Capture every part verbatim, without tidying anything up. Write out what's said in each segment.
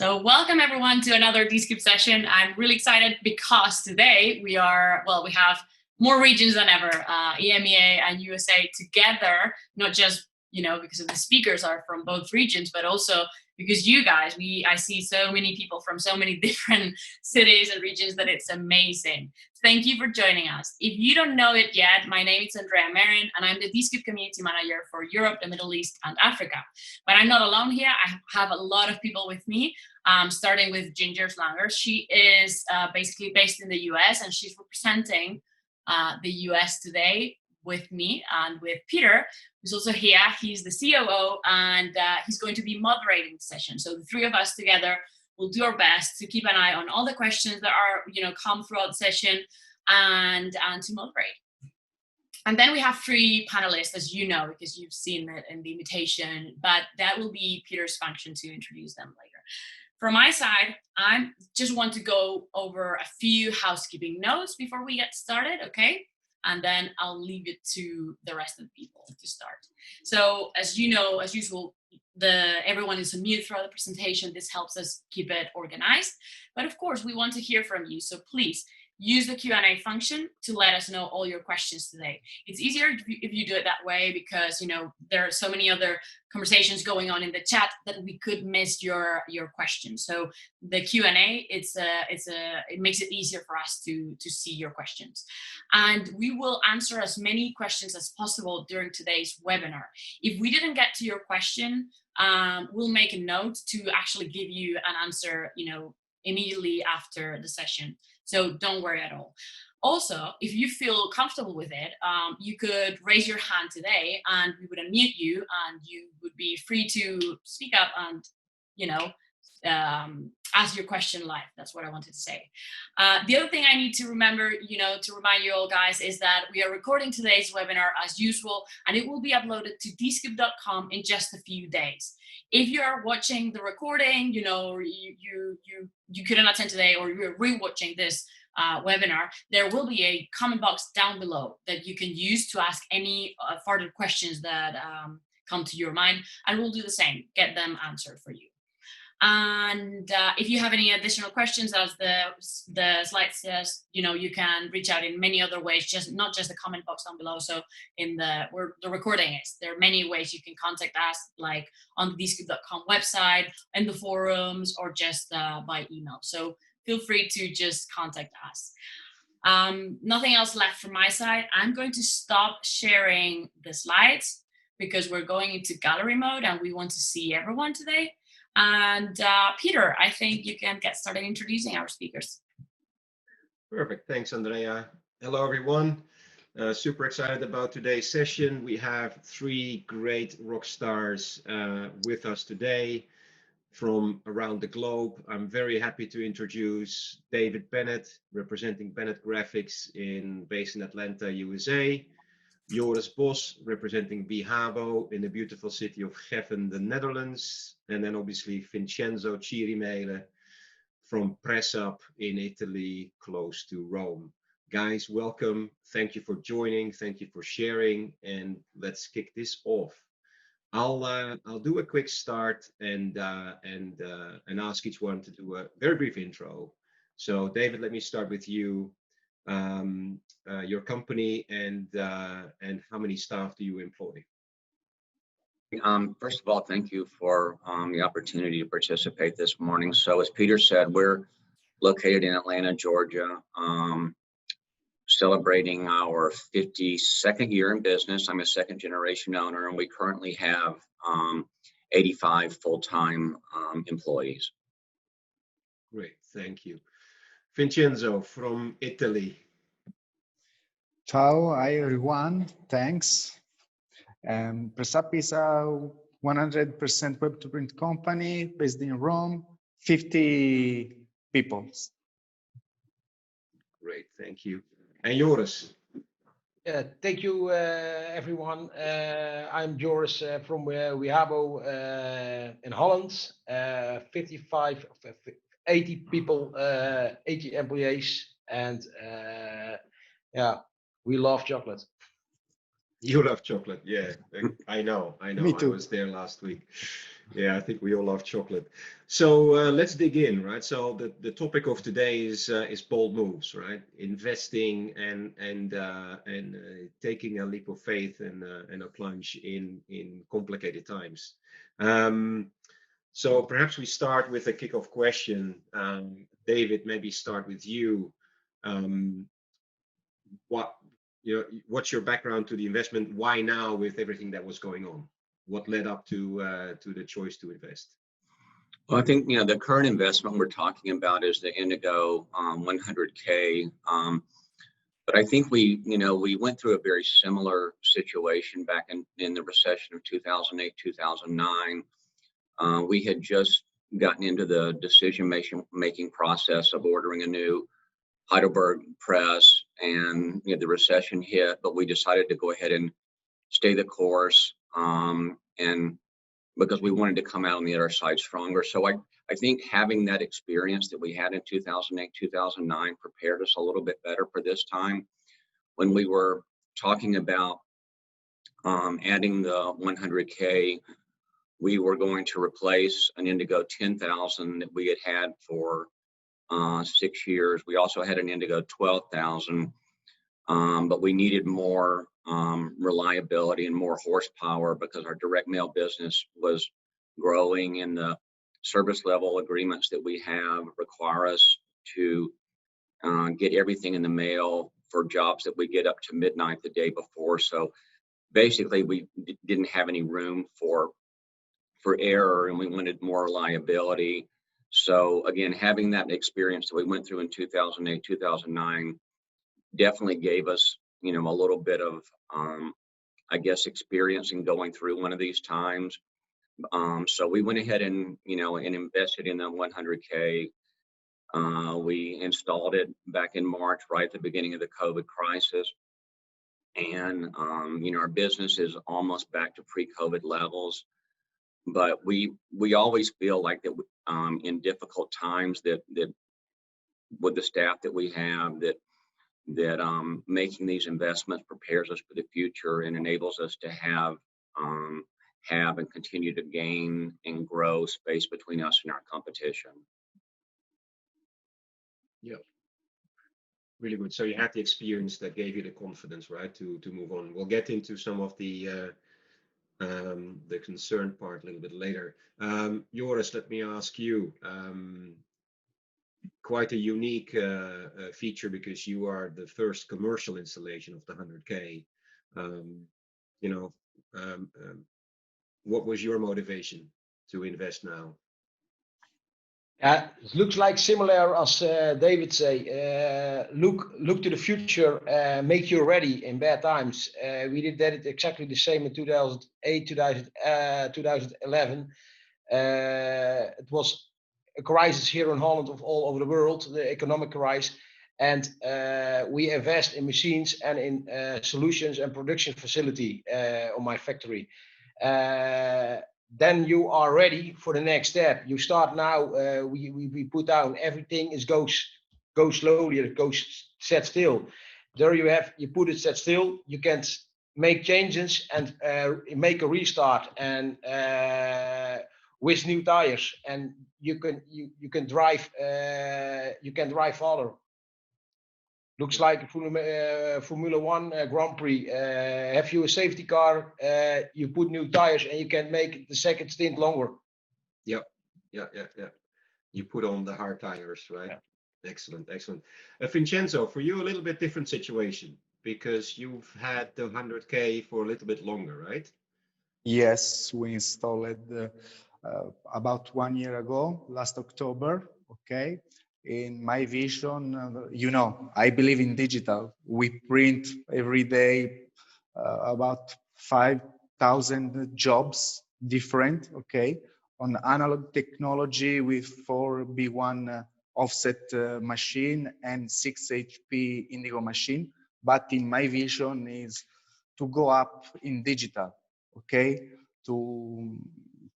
So welcome everyone to another Dscoop session. I'm really excited because today we are, well, we have more regions than ever, uh, E M E A and U S A together, not just, you know, because of the speakers are from both regions, but also because you guys, we, I see so many people from so many different cities and regions that it's amazing. Thank you for joining us. If you don't know it yet, my name is Andrea Marin, and I'm the Dscoop Community Manager for Europe, the Middle East, and Africa. But I'm not alone here. I have a lot of people with me, um, starting with Ginger Slanger. She is uh, basically based in the U S, and she's representing uh, the U S today with me and with Peter, who's also here. He's the C O O, and uh, he's going to be moderating the session. So the three of us together will do our best to keep an eye on all the questions that are, you know, come throughout the session and, and to moderate. And then we have three panelists, as you know, because you've seen it in the invitation, but that will be Peter's function to introduce them later. From my side, I just want to go over a few housekeeping notes before we get started, okay? And then I'll leave it to the rest of the people to start. So as you know, as usual, the everyone is on mute throughout the presentation. This helps us keep it organized. But of course, we want to hear from you. So please use the Q and A function to let us know all your questions today. It's easier if you, if you do it that way, because you know there are so many other conversations going on in the chat that we could miss your your question. So the Q and A, it's a it's a it makes it easier for us to to see your questions, and we will answer as many questions as possible during today's webinar. If we didn't get to your question, um, we'll make a note to actually give you an answer, you know, immediately after the session. So don't worry at all. Also, if you feel comfortable with it, um, you could raise your hand today and we would unmute you and you would be free to speak up and, you know, um, ask your question live. That's what I wanted to say. Uh, the other thing I need to remember, you know, to remind you all guys is that we are recording today's webinar as usual, and it will be uploaded to dscoop dot com in just a few days. If you are watching the recording, you know, you you you, you couldn't attend today, or you're rewatching this uh, webinar, there will be a comment box down below that you can use to ask any uh, further questions that um, come to your mind, and we'll do the same, get them answered for you. And uh, if you have any additional questions, as the the slide says, you know, you can reach out in many other ways, just not just the comment box down below. So in the where the recording is, there are many ways you can contact us, like on the dscoop dot com website, in the forums, or just uh, by email. So feel free to just contact us. Um, nothing else left from my side. I'm going to stop sharing the slides because we're going into gallery mode and we want to see everyone today. And uh, Peter, I think you can get started introducing our speakers. Perfect. Thanks, Andrea. Hello, everyone. Uh, super excited about today's session. We have three great rock stars uh, with us today from around the globe. I'm very happy to introduce David Bennett, representing Bennett Graphics in based in Atlanta, U S A. Joris Bos, representing Wihabo in the beautiful city of Geffen, the Netherlands. And then obviously Vincenzo Cirimele from PressUp in Italy, close to Rome. Guys, welcome. Thank you for joining. Thank you for sharing. And let's kick this off. I'll uh, I'll do a quick start and uh, and uh, and ask each one to do a very brief intro. So David, let me start with you. Um, uh, your company and uh, and how many staff do you employ? Um, first of all, thank you for um, the opportunity to participate this morning. So as Peter said, we're located in Atlanta, Georgia, um, celebrating our fifty-second year in business. I'm a second generation owner, and we currently have um, eighty-five full-time um, employees. Great, thank you. Vincenzo from Italy. Ciao, hi everyone, thanks. Um, PressUp is a one hundred percent web to print company based in Rome, fifty people. Great, thank you. And Joris? Yeah, thank you, uh, everyone. Uh, I'm Joris uh, from uh, Wihabo uh, in Holland, uh, fifty-five, eighty people, uh, eighty employees, and uh, yeah, we love chocolate. You love chocolate, yeah. I know, I know. Me too. I was there last week. Yeah, I think we all love chocolate. So uh, let's dig in, right? So the, the topic of today is uh, is bold moves, right? Investing and and uh, and uh, taking a leap of faith and uh, and a plunge in in complicated times. Um, so perhaps we start with a kickoff question, um, David. Maybe start with you. Um, what you know? What's your background to the investment? Why now, with everything that was going on? What led up to uh, to the choice to invest? Well, I think you know the current investment we're talking about is the Indigo um, one hundred K. Um, but I think we you know we went through a very similar situation back in, in the recession of two thousand eight, two thousand nine. Uh, we had just gotten into the decision making making process of ordering a new Heidelberg press, and you know, the recession hit. But we decided to go ahead and stay the course. Um, and because we wanted to come out on the other side stronger. So I, I think having that experience that we had in two thousand eight, two thousand nine prepared us a little bit better for this time. When we were talking about um, adding the one hundred K, we were going to replace an Indigo ten thousand that we had had for uh, six years. We also had an Indigo twelve thousand, um, but we needed more Um, reliability and more horsepower because our direct mail business was growing, and the service level agreements that we have require us to uh, get everything in the mail for jobs that we get up to midnight the day before. So basically we d- didn't have any room for for error, and we wanted more reliability. So again, having that experience that we went through in two thousand eight, two thousand nine definitely gave us you know, a little bit of, um, I guess, experience in going through one of these times. Um, so we went ahead and, you know, and invested in the one hundred K. Uh, we installed it back in March, right at the beginning of the COVID crisis. And, um, you know, our business is almost back to pre-COVID levels. But we we always feel like that um, in difficult times that, that with the staff that we have, that that um, making these investments prepares us for the future and enables us to have um, have and continue to gain and grow space between us and our competition. Yeah, really good. So you had the experience that gave you the confidence, right, to to move on. We'll get into some of the uh, um, the concern part a little bit later. Um, Joris, let me ask you. Um, Quite a unique uh, uh, feature, because you are the first commercial installation of the one hundred K. Um, you know, um, um, what was your motivation to invest now? Yeah, it looks like similar as uh, David say. Uh, look, look to the future. Uh, make you ready in bad times. Uh, we did that exactly the same in two thousand eight, two thousand eleven. Uh, it was a crisis here in Holland, of all over the world, the economic crisis, and uh, we invest in machines and in uh, solutions and production facility uh, on my factory. Uh, then you are ready for the next step. You start now. Uh, we, we we put down everything. It goes goes slowly. It goes set still. There you have you put it set still. You can't make changes and uh, make a restart and. Uh, with new tires, and you can you you can drive uh, you can drive farther. Looks like a uh, Formula One uh, Grand Prix. Uh, have you a safety car? Uh, you put new tires, and you can make the second stint longer. Yeah, yeah, yeah, yeah. You put on the hard tires, right? Yeah. Excellent, excellent. Uh, Vincenzo, for you a little bit different situation, because you've had the one hundred K for a little bit longer, right? Yes, we installed Uh, Uh, about one year ago, last October, okay? In my vision, uh, you know, I believe in digital. We print every day uh, about five thousand jobs different, okay? On analog technology with four B one uh, offset uh, machine and six H P Indigo machine. But in my vision is to go up in digital, okay? To...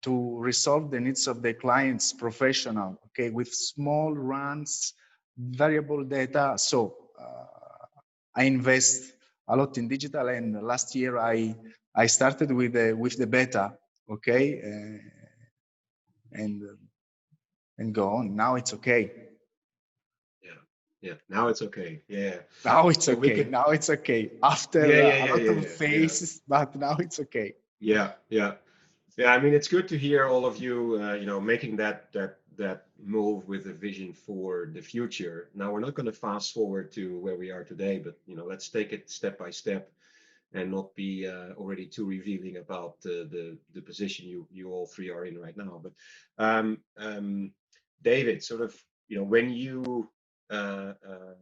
to resolve the needs of the clients, professional, okay, with small runs, variable data. So uh, I invest a lot in digital, and last year I I started with the, with the beta, okay, uh, and uh, and go on. Now it's okay. Yeah, now it's okay. Yeah. Now it's so okay. Can... Now it's okay. After yeah, yeah, yeah, a lot yeah, yeah, of phases, yeah. But now it's okay. Yeah, yeah, yeah. I mean, it's good to hear all of you, uh, you know, making that that that move with a vision for the future. Now we're not going to fast forward to where we are today, but you know, let's take it step by step, and not be uh, already too revealing about uh, the the position you you all three are in right now. But um, um, David, sort of, you know, when you Uh, uh,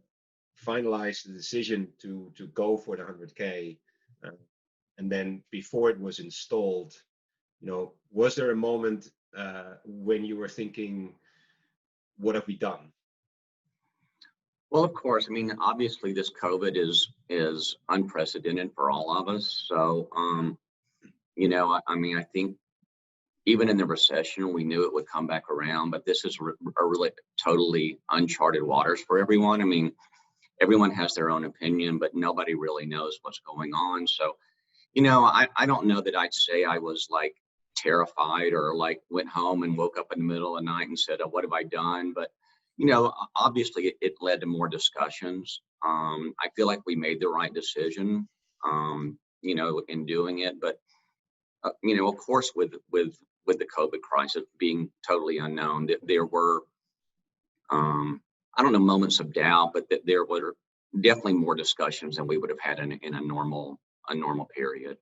finalized the decision to to go for the one hundred K, uh, and then before it was installed, you know, was there a moment uh, when you were thinking, what have we done? Well, of course. I mean, obviously, this COVID is is unprecedented for all of us. So, um, you know, I, I mean, I think even in the recession, we knew it would come back around, but this is re- a really totally uncharted waters for everyone. I mean, everyone has their own opinion, but nobody really knows what's going on. So, you know, I, I don't know that I'd say I was like terrified or like went home and woke up in the middle of the night and said, oh, what have I done? But, you know, obviously it, it led to more discussions. Um, I feel like we made the right decision, um, you know, in doing it. But, uh, you know, of course, with with with the COVID crisis being totally unknown, that there were, um, I don't know, moments of doubt, but that there were definitely more discussions than we would have had in, in a normal, a normal period.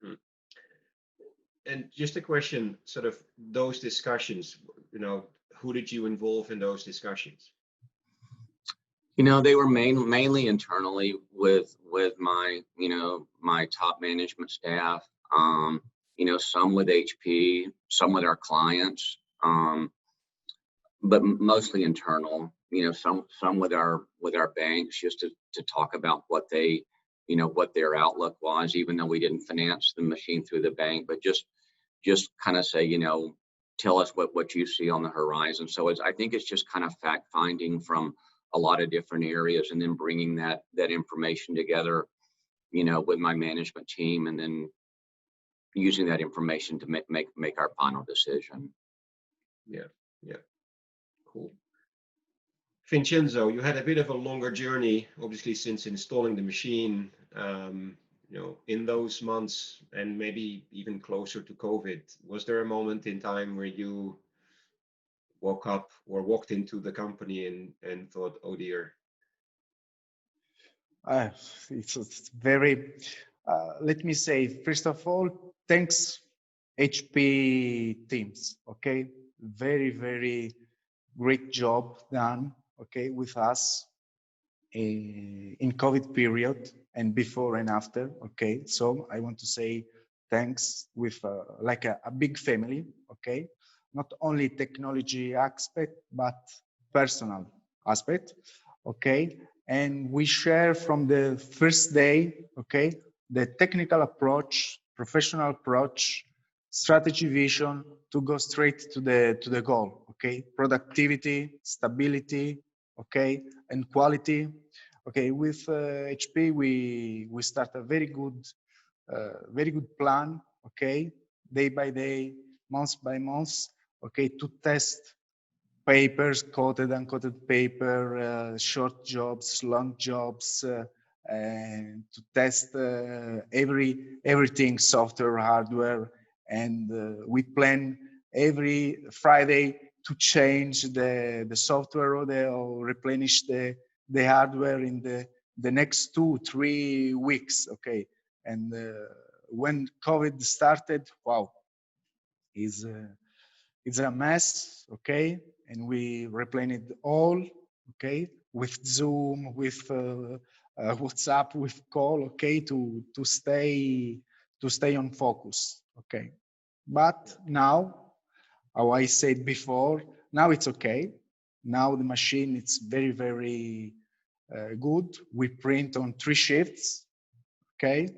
Hmm. And just a question, sort of those discussions, you know, who did you involve in those discussions? You know, they were main, mainly internally with, with my, you know, my top management staff, um, you know, some with H P, some with our clients, um, but mostly internal, you know, some, some with our, with our banks, just to, to talk about what they, you know, what their outlook was, even though we didn't finance the machine through the bank, but just, just kind of say, you know, tell us what, what you see on the horizon. So it's, I think it's just kind of fact finding from a lot of different areas, and then bringing that, that information together, you know, with my management team, and then using that information to make, make make our final decision. Yeah, yeah, cool. Vincenzo, you had a bit of a longer journey, obviously, since installing the machine. Um, you know, in those months, and maybe even closer to COVID, was there a moment in time where you woke up or walked into the company and and thought, "Oh dear"? Uh, it's, it's very. Uh, let me say, first of all, thanks H P teams, okay? Very, very great job done, okay, with us uh, in COVID period and before and after, okay? So I want to say thanks with uh, like a, a big family, okay? Not only technology aspect, but personal aspect, okay? And we share from the first day, okay? The technical approach, professional approach, strategy vision to go straight to the to the goal. Okay, productivity, stability, okay, and quality. Okay, with uh, H P we we start a very good, uh, very good plan. Okay, day by day, month by month. Okay, to test papers, coated, uncoated paper, uh, short jobs, long jobs. Uh, and to test uh, every everything, software, hardware, and uh, we plan every Friday to change the the software or the or replenish the the hardware in the the next two three weeks. Okay, and uh, when COVID started, wow, is uh, it's a mess. Okay, and we replenished all. Okay, with Zoom, with uh, Uh, WhatsApp, with call, okay, to to stay to stay on focus, okay. But now, how I said before, now it's okay. Now the machine, it's very very uh, good. We print on three shifts, okay,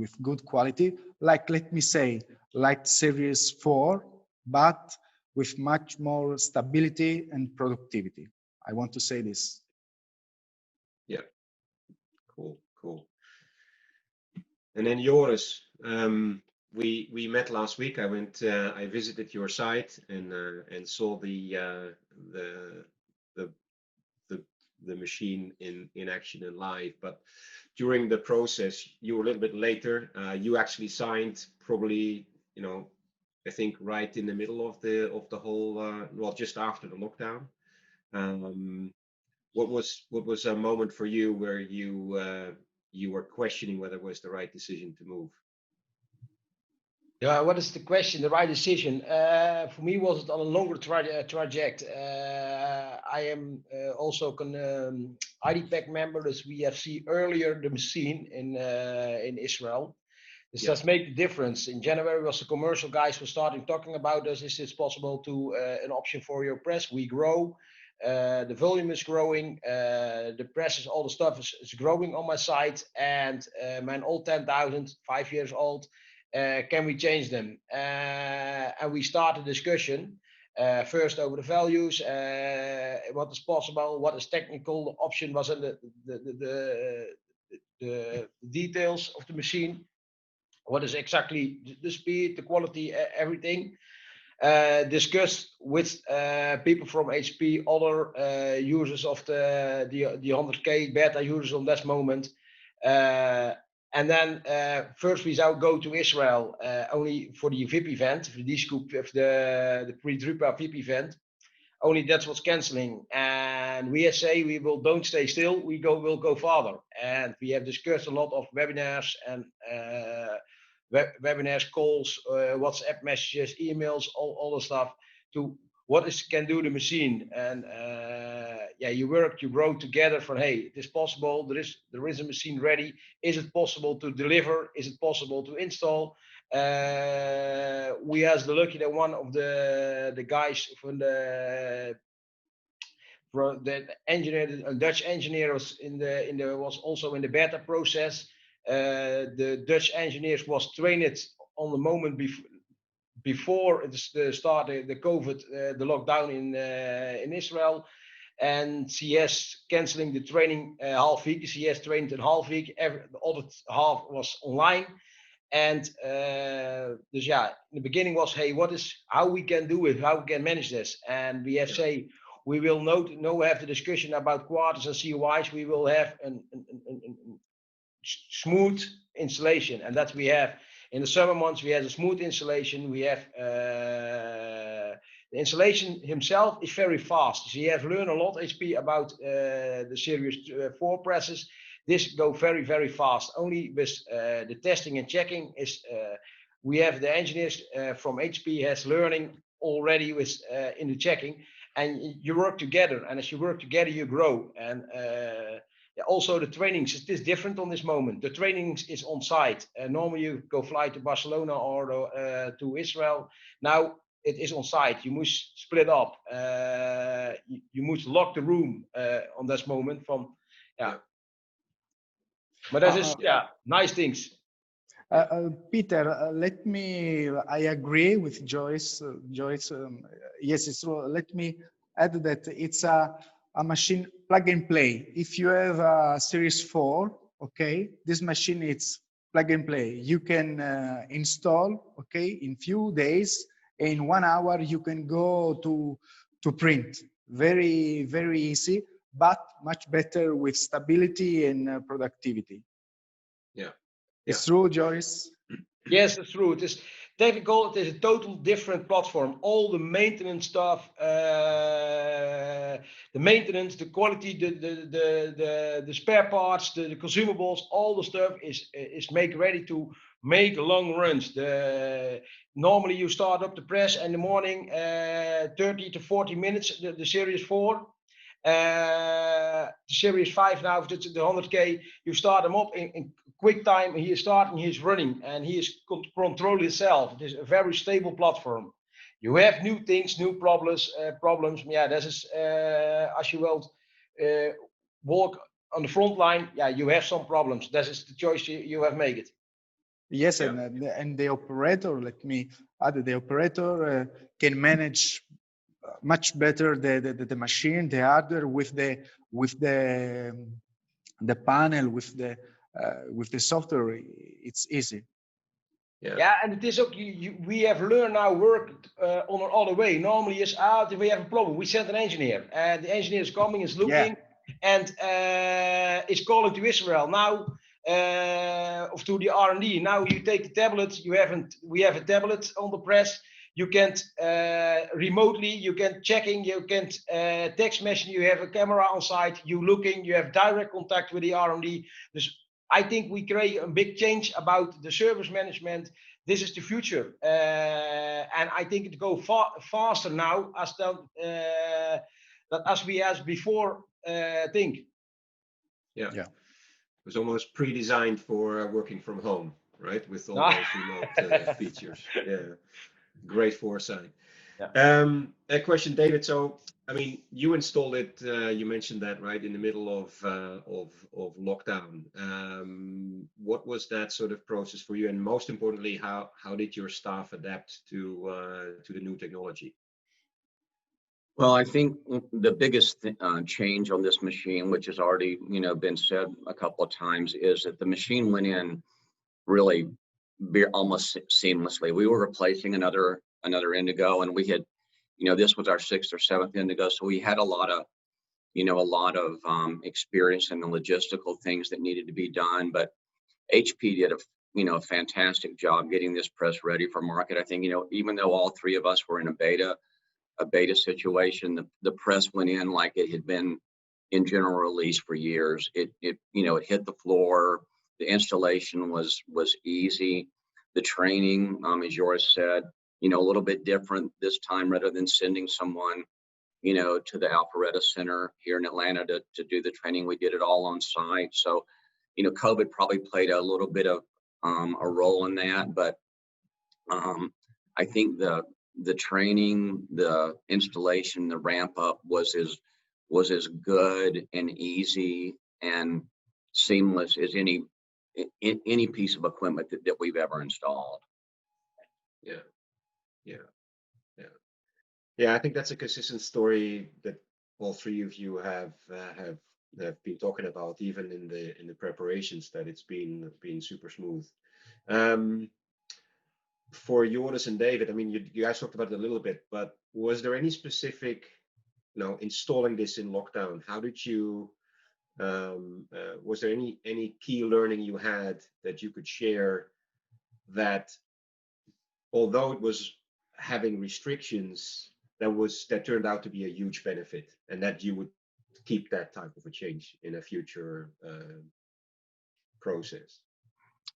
with good quality. Like let me say, like Series four, but with much more stability and productivity. I want to say this. Yeah. Cool, cool. And then Joris, um, we we met last week. I went, uh, I visited your site and uh, and saw the uh, the the the the machine in in action and live. But during the process, you were a little bit later. Uh, you actually signed probably, you know, I think right in the middle of the of the whole, uh, well, just after the lockdown. Um, what was what was a moment for you where you uh, you were questioning whether it was the right decision to move? Yeah, what is the question? The right decision uh, for me was it on a longer tra traject. Uh, I am uh, also an um, I D PAC member, as we have seen earlier the machine in uh, in Israel. This yeah. does make the difference. In January, was the commercial guys were starting talking about us. Is this possible to uh, an option for your press? We grow. Uh, the volume is growing, uh, the press is, all the stuff is, is growing on my site, and uh, my old ten thousand, five years old, uh, can we change them? Uh, and we start a discussion, uh, first over the values, uh, what is possible, what is technical, the option was in the, the, the, the, the details of the machine, what is exactly the speed, the quality, uh, everything. Uh, discussed with uh, people from H P, other uh, users of the, the the one hundred K beta users on this moment, uh, and then uh, first we shall go to Israel uh, only for the V I P event, for the Dscoop, the the pre-drupa V I P event. Only that's what's cancelling, and we say we will don't stay still. We go will go farther, and we have discussed a lot of webinars and. Uh, webinars, calls, uh, WhatsApp messages, emails, all, all the stuff to what is can do the machine. And uh, yeah, you work, you grow together from, hey, it is possible, there is, there is a machine ready. Is it possible to deliver? Is it possible to install? Uh, we as the lucky that one of the, the guys from the, from the engineer, the Dutch engineer was, in the, in the, was also in the beta process. Uh, the Dutch engineers was trained on the moment bef before the start of the COVID, uh, the lockdown in uh, in Israel, and she has cancelling the training uh, half week. She has trained in half week. Every, the other half was online, and uh, dus yeah, in the beginning was hey, what is how we can do it, how we can manage this, and we have yeah. say. We will no no have the discussion about quarters and C O Is. We will have an. an, an, an smooth installation, and that we have in the summer months. We have a smooth installation. We have uh, the installation himself is very fast. So you have learned a lot, H P, about uh, the Series four presses. This go very very fast. Only with uh, the testing and checking is uh, we have the engineers uh, from H P has learning already with uh, in the checking, and you work together. And as you work together, you grow and. Uh, Also, the trainings it is different on this moment. The trainings is on site. Uh, normally, you go fly to Barcelona or uh, to Israel. Now it is on site. You must split up. Uh, you, you must lock the room uh, on this moment. From yeah, but that uh, is yeah, nice things. Uh, uh, Peter, uh, let me. I agree with Joris. Uh, Joris, um, yes, it's true. Let me add that it's a. A machine plug and play. If you have a Series four, okay, this machine it's plug and play. You can uh, install, okay, in few days. In one hour, you can go to to print. Very very easy, but much better with stability and uh, productivity. Yeah, it's yeah. true, Joris. Yes, it's true. It is. Technical, it is a total different platform. All the maintenance stuff, uh, the maintenance, the quality, the the the the, the spare parts, the, the consumables, all the stuff is is make ready to make long runs. The normally you start up the press in the morning, uh, thirty to forty minutes. The, the Series four. Uh, the Series five now, the, the one hundred K, you start them up in, in quick time, and he is starting, he is running, and he is con control himself. It is a very stable platform. You have new things, new problems, uh, problems. Yeah, this is, uh, as you will uh, walk on the front line, yeah, you have some problems. This is the choice you, you have made it. Yes, yeah. and, and the operator, let me add, the operator uh, can manage much better the, the the machine, the hardware with the with the the panel, with the uh, with the software. It's easy. Yeah. Yeah, and it is okay. You, you, we have learned our work uh, on our other way. Normally, is out if we have a problem, we send an engineer, and the engineer is coming, is looking, yeah. and uh, is calling to Israel now, uh, or to the R and D. Now you take the tablet. You haven't. We have a tablet on the press. You can't uh, remotely, you can checking, you can uh, text messaging, you have a camera on site, you looking, you have direct contact with the R and D. Dus I think we create a big change about the service management. This is the future. Uh, and I think it go far, faster now as, the, uh, that as we as before uh, think. Yeah. yeah, it was almost pre-designed for uh, working from home, right? With all those remote uh, features. Yeah. Great foresight. Yeah. Um, a question, David. So, I mean, you installed it. Uh, you mentioned that, right, in the middle of uh, of of lockdown. Um, what was that sort of process for you? And most importantly, how how did your staff adapt to uh, to the new technology? Well, I think the biggest th- uh, change on this machine, which has already you know been said a couple of times, is that the machine went in really. Be almost seamlessly. We were replacing another another Indigo, and we had, you know, this was our sixth or seventh Indigo, so we had a lot of, you know, a lot of um, experience in the logistical things that needed to be done. But H P did a, you know, a fantastic job getting this press ready for market. I think, you know, even though all three of us were in a beta, a beta situation, the the press went in like it had been in general release for years. It it you know it hit the floor. The installation was was easy. The training, um, as Joris said, you know, a little bit different this time. Rather than sending someone, you know, to the Alpharetta Center here in Atlanta to, to do the training, we did it all on site. So, you know, COVID probably played a little bit of um, a role in that. But um, I think the the training, the installation, the ramp up was as was as good and easy and seamless as any. In any piece of equipment that, that we've ever installed. Yeah, yeah, yeah, yeah. I think that's a consistent story that all three of you have uh, have have been talking about, even in the in the preparations. That it's been been super smooth. Um, for Joris and David, I mean, you you guys talked about it a little bit, but was there any specific, you know, installing this in lockdown? How did you? Um, uh, was there any any key learning you had that you could share that, although it was having restrictions, that was that turned out to be a huge benefit, and that you would keep that type of a change in a future uh, process?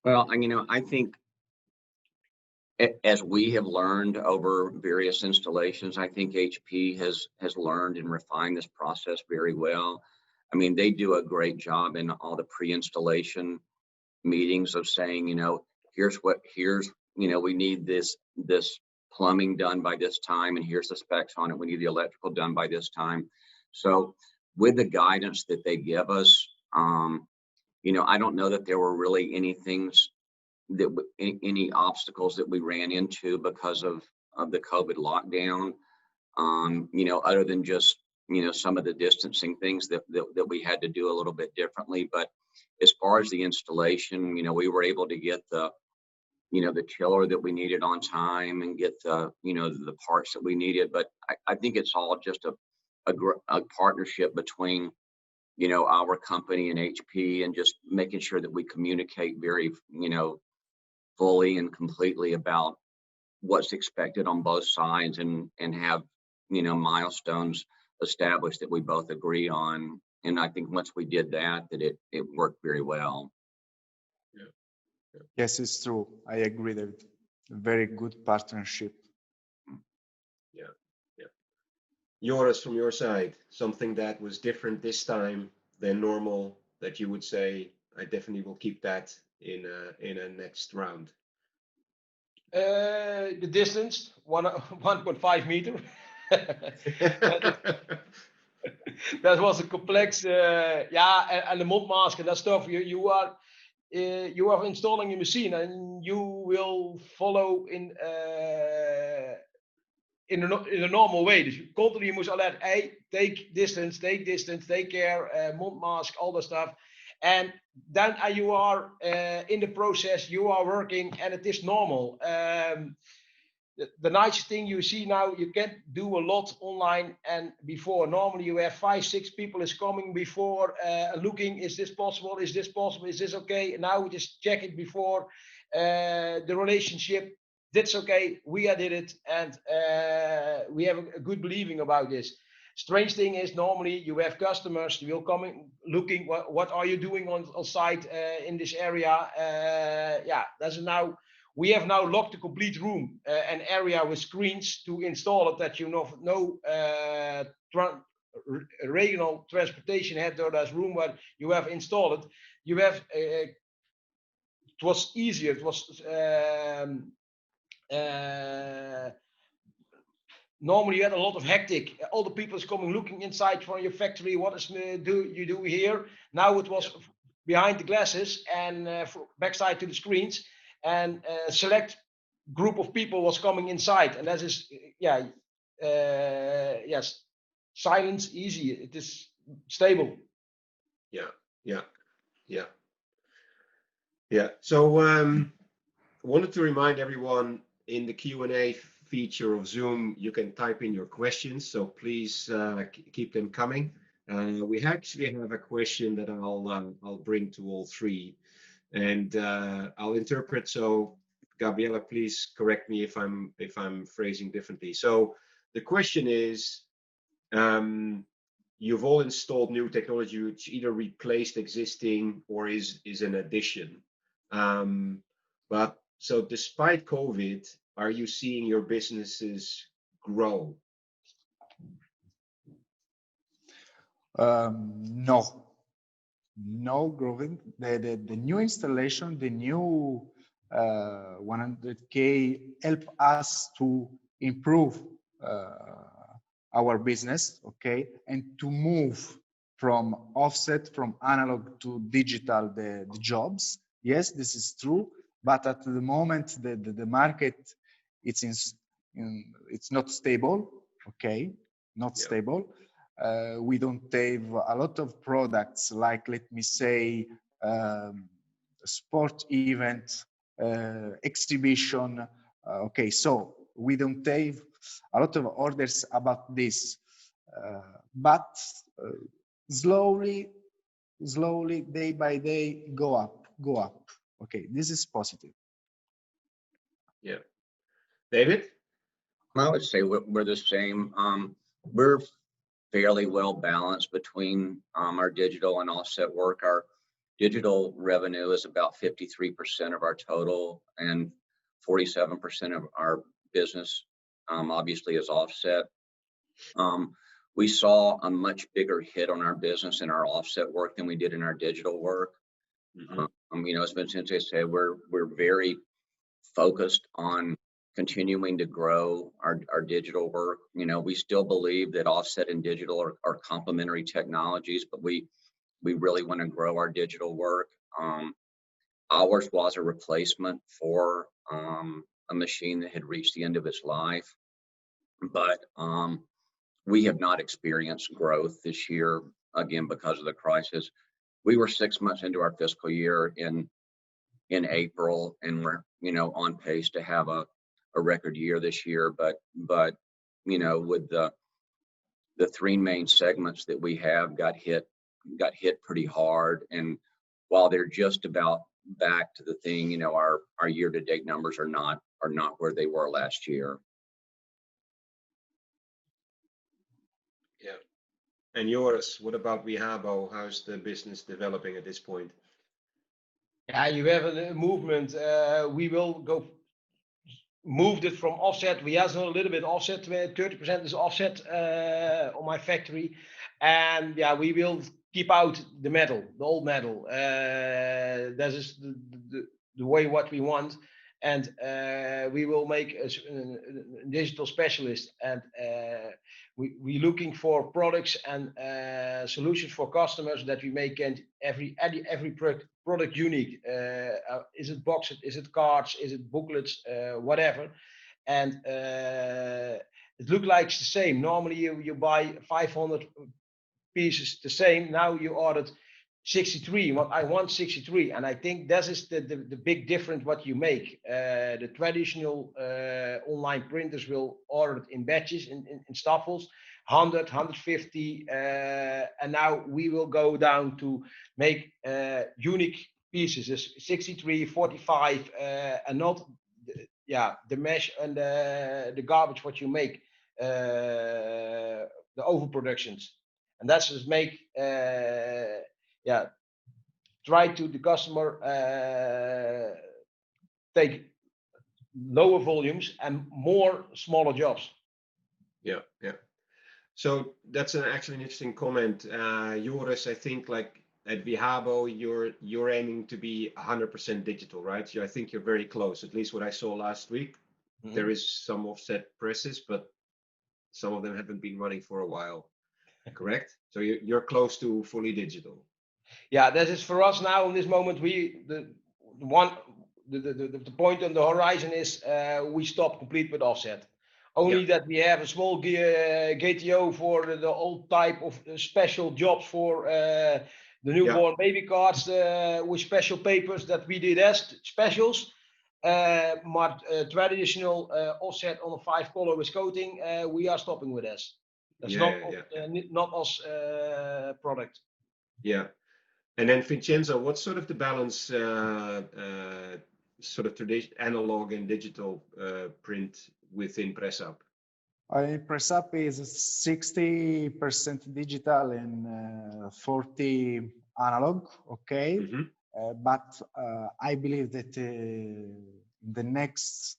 Well, you know, I think as we have learned over various installations, I think H P has has learned and refined this process very well. I mean, they do a great job in all the pre-installation meetings of saying, you know, here's what, here's, you know, we need this this plumbing done by this time, and here's the specs on it. We need the electrical done by this time. So with the guidance that they give us, um, you know, I don't know that there were really any things that, any, any obstacles that we ran into because of, of the COVID lockdown, um, you know, other than just, you know, some of the distancing things that, that that we had to do a little bit differently. But as far as the installation, you know, we were able to get the, you know, the chiller that we needed on time and get the, you know, the parts that we needed. But I, I think it's all just a, a a partnership between, you know, our company and H P, and just making sure that we communicate very, you know, fully and completely about what's expected on both sides, and and have, you know, milestones established that we both agree on. And I think once we did that, that it it worked very well. Yeah. Yeah. Yes, it's true. I agree that very good partnership. Yeah, yeah. Joris, from your side, something that was different this time than normal that you would say, I definitely will keep that in a, in a next round. Uh, the distance, one one point five meter. that, that was a complex, uh, yeah, and, and the mud mask and that stuff. You you are uh, you are installing a machine, and you will follow in uh, in a in a normal way. Dus continu je moest alert, hey, take distance, take distance, take care, uh, mud mask, all that stuff. and then you are uh, in the process, you are working, and it is normal. Um, the, the nicest thing you see now, you can do a lot online, and before, normally you have five, six people is coming before, uh, looking, is this possible, is this possible, is this okay? Now we just check it before uh, the relationship. That's okay, we did it, and uh, we have a good believing about this. Strange thing is, normally you have customers will coming looking what, what are you doing on, on site uh, in this area. Uh, yeah, that's now we have now locked the complete room, uh, an area with screens to install it, that you know no uh, tra regional transportation had to that room where you have installed it. You have uh, it was easier. It was. Um, Uh, normally you had a lot of hectic, all the people is coming looking inside from your factory, what is uh, do you do here. Now it was behind the glasses and uh, backside to the screens, and a select group of people was coming inside, and that is yeah uh, yes, silence easy, it is stable. Yeah, yeah, yeah, yeah. So um, I wanted to remind everyone, in the Q and A feature of Zoom, you can type in your questions, so please uh, keep them coming. Uh, we actually have a question that I'll um, I'll bring to all three, and uh, I'll interpret. So, Gabriella, please correct me if I'm if I'm phrasing differently. So, the question is, um, you've all installed new technology which either replaced existing or is is an addition, um, but so despite COVID, are you seeing your businesses grow? Um, no, no growing. The, the, the new installation, the new uh, one hundred K help us to improve uh, our business, okay? And to move from offset, from analog to digital, the, the jobs. Yes, this is true. But at the moment, the, the, the market, it's, in, in, it's not stable, okay? Not yeah. stable. Uh, we don't have a lot of products like, let me say, um, sport event, uh, exhibition, uh, okay? So we don't have a lot of orders about this. Uh, but uh, slowly, slowly, day by day, go up, go up. Okay, this is positive. Yeah. David? I would say we're, we're the same. Um, we're fairly well balanced between um, our digital and offset work. Our digital revenue is about fifty-three percent of our total, and forty-seven percent of our business um, obviously is offset. Um, we saw a much bigger hit on our business in our offset work than we did in our digital work. Mm-hmm. Um, you know, as Vincenzo said, we're we're very focused on continuing to grow our, our digital work. You know, we still believe that offset and digital are, are complementary technologies, but we we really want to grow our digital work. Um, ours was a replacement for um, a machine that had reached the end of its life, but um, we have not experienced growth this year, again, because of the crisis. We were six months into our fiscal year in in April, and we're, you know, on pace to have a, a record year this year. But but you know, with the the three main segments that we have got hit got hit pretty hard, and while they're just about back to the thing, you know, our our year to date numbers are not are not where they were last year. And yours, what about Wihabo? How's the business developing at this point? Yeah, you have a movement. Uh, we will go moved it from offset. We have a little bit offset. thirty percent is offset uh, on my factory, and yeah, we will keep out the metal, the old metal. Uh, that is the, the, the way what we want, and uh, we will make a, a digital specialist, and uh, we, we're looking for products and uh, solutions for customers that we make and every every product, product unique. Uh, is it boxes, is it cards, is it booklets, uh, whatever. And uh, it looks like it's the same. Normally you, you buy five hundred pieces the same, now you ordered sixty-three, what I want sixty-three, and I think this is the, the, the big difference what you make. Uh, the traditional uh, online printers will order it in batches, in, in, in staffels, one hundred, one hundred fifty, uh, and now we will go down to make uh, unique pieces, sixty-three, forty-five, uh, and not yeah, the mesh and the, the garbage what you make, uh, the overproductions. And that's just make, uh, yeah, try to the customer uh, take lower volumes and more smaller jobs. Yeah, yeah. So that's an actually an interesting comment. Uh, Joris, I think like at Wihabo, you're you're aiming to be one hundred percent digital, right? So I think you're very close, at least what I saw last week. Mm-hmm. There is some offset presses, but some of them haven't been running for a while. Correct. So you, you're close to fully digital. Yeah, this is for us now in this moment. We the one the the, the, the point on the horizon is uh, we stop complete with offset. Only yep. that we have a small G, uh, G T O for the, the old type of special jobs for uh, the newborn yep. baby cards uh, with special papers that we did as specials. Uh, but uh, traditional uh, offset on a five color with coating, uh, we are stopping with this. That's yeah, not, yeah. Uh, not us uh, product. Yeah. And then Vincenzo, what's sort of the balance, uh, uh, sort of traditional analog and digital uh, print within PressUp? I PressUp is sixty percent digital and uh, forty analog. Okay. Mm-hmm. uh, but uh, I believe that uh, the next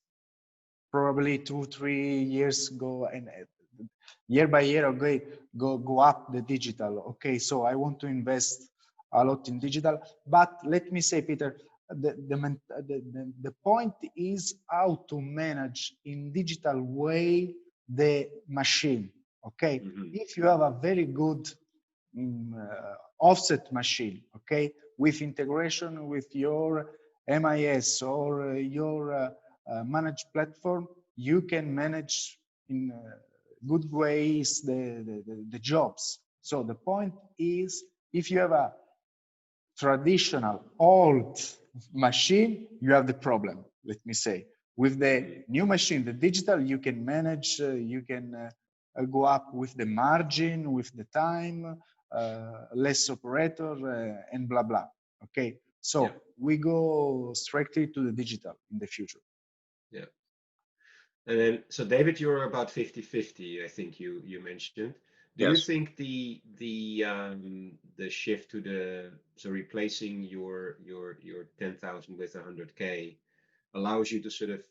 probably two, three years go and uh, year by year, okay, go go up the digital. Okay, so I want to invest a lot in digital. But let me say, Peter, the the the, the point is how to manage in digital way the machine. Okay, mm-hmm. If you have a very good um, uh, offset machine, okay, with integration with your M I S or uh, your uh, uh, managed platform, you can manage in. Uh, good ways the, the, the, the jobs. So the point is, if you have a traditional old machine, you have the problem, let me say. With the new machine, the digital, you can manage, uh, you can uh, go up with the margin, with the time, uh, less operator, uh, and blah, blah. Okay, so yeah. we go strictly to the digital in the future. Yeah. And then, so David, you're about fifty fifty, I think you you mentioned. Do yes. you think the the um, the shift to the so replacing your your your ten thousand with one hundred K allows you to sort of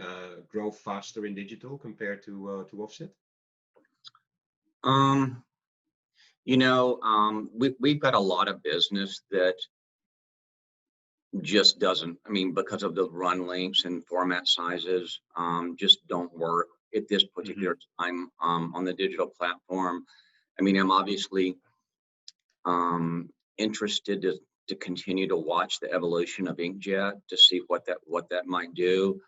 uh, grow faster in digital compared to uh, to offset? Um, you know, um, we we've got a lot of business that. Just doesn't, I mean, because of the run lengths and format sizes, um, just don't work at this particular mm-hmm. time um, on the digital platform. I mean, I'm obviously um, interested to, to continue to watch the evolution of inkjet to see what that what that might do.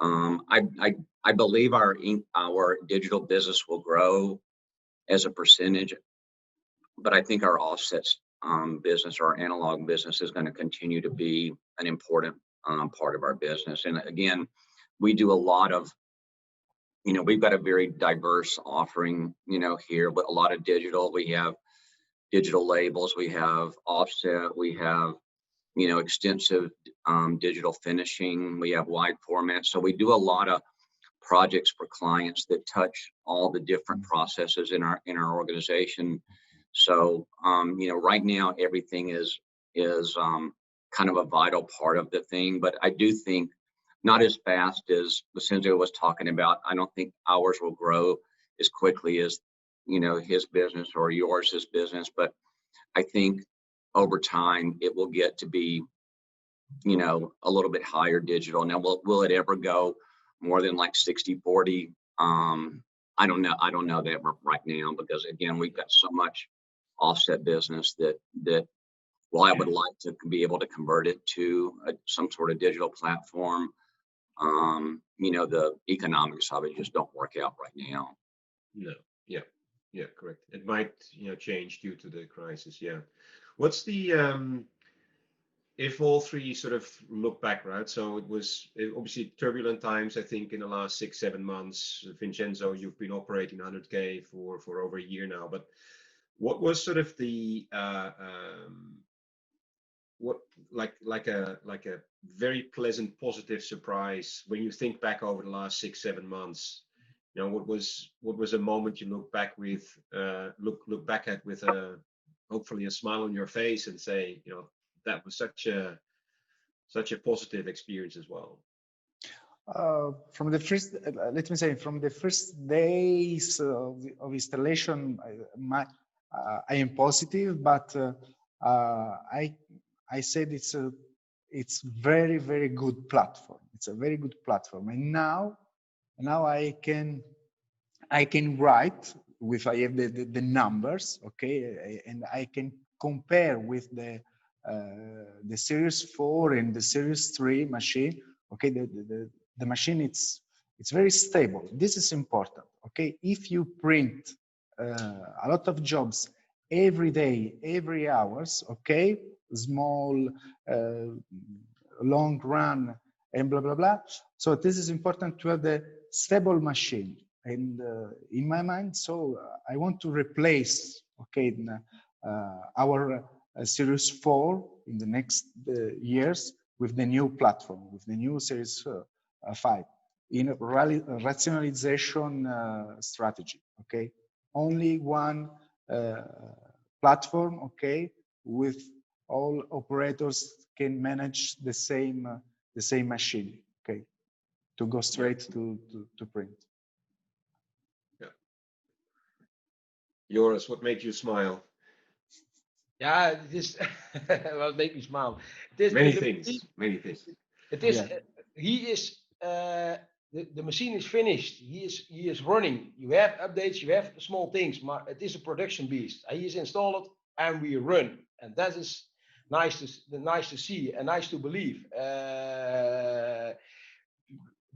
Um, I, I I believe our ink, our digital business will grow as a percentage, but I think our offsets. Um, business or analog business is going to continue to be an important um, part of our business. And again, we do a lot of, you know, we've got a very diverse offering, you know, here with a lot of digital. We have digital labels, we have offset, we have, you know, extensive um, digital finishing, we have wide formats. So we do a lot of projects for clients that touch all the different processes in our in our organization. So, um, you know, right now, everything is is um, kind of a vital part of the thing. But I do think not as fast as Vincenzo was talking about. I don't think ours will grow as quickly as, you know, his business or yours, his business. But I think over time it will get to be, you know, a little bit higher digital. Now, will, will it ever go more than like sixty forty? Um, I don't know. I don't know that right now, because, again, we've got so much offset business that that while I would like to be able to convert it to a, some sort of digital platform, um you know, the economics of it just don't work out right now. No. Yeah. Yeah, correct. It might, you know, change due to the crisis. Yeah. What's the, um, if all three sort of look back, right? So it was obviously turbulent times, I think, in the last six, seven months. Vincenzo, you've been operating one hundred K for, for over a year now, but what was sort of the, uh, um, what, like, like a, like a very pleasant, positive surprise when you think back over the last six, seven months? You know, what was what was a moment you look back with, uh, look look back at with a hopefully a smile on your face and say, you know, that was such a such a positive experience as well. Uh, from the first, uh, let me say, from the first days of, of installation, I, my, uh, I am positive, but uh, uh, I I said it's a it's very very good platform. It's a very good platform, and now. Now I can, I can write with I have the, the, the numbers, okay, and I can compare with the uh, the Series four and the Series three machine, okay. The, the the machine it's it's very stable. This is important, okay. If you print uh, a lot of jobs every day, every hours, okay, small, uh, long run, and blah blah blah. So this is important to have the stable machine, and uh, in my mind, so uh, I want to replace, okay, uh, our uh, Series four in the next uh, years with the new platform, with the new Series five in a rationalization uh, strategy, okay? Only one uh, platform, okay, with all operators can manage the same uh, the same machine, okay, to go straight to, to, to print. Yeah. Joris, what made you smile? Yeah, this, what made me smile? This, many the, things, he, many things. It is, yeah. uh, he is, uh, the, the machine is finished, he is, he is running. You have updates, you have small things, but it is a production beast. He is installed and we run, and that is, Nice to nice to see and nice to believe. Uh,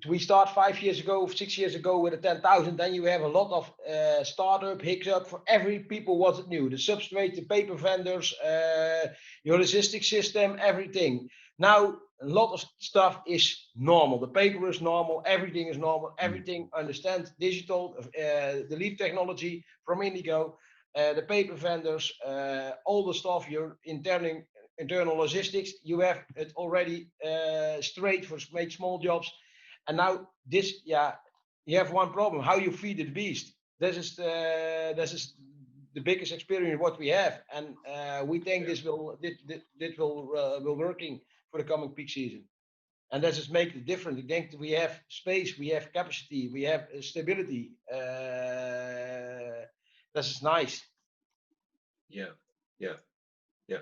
we start five years ago, six years ago with a ten thousand. Then you have a lot of uh, startup hiccup for every people. What's new? The substrate, the paper vendors, uh, your logistics system, everything. Now a lot of stuff is normal. The paper is normal. Everything is normal. Everything understand digital. Uh, the lead technology from Indigo, uh, the paper vendors, uh, all the stuff you're interning. Internal logistics, you have it already uh, straight for made small jobs, and now this, yeah, you have one problem: how you feed the beast. This is the this is the biggest experience what we have, and uh, we think yeah. this will this, this, this will uh, will working for the coming peak season, and this is make the difference. We think that we have space, we have capacity, we have stability. Uh, this is nice. Yeah. Yeah. Yeah.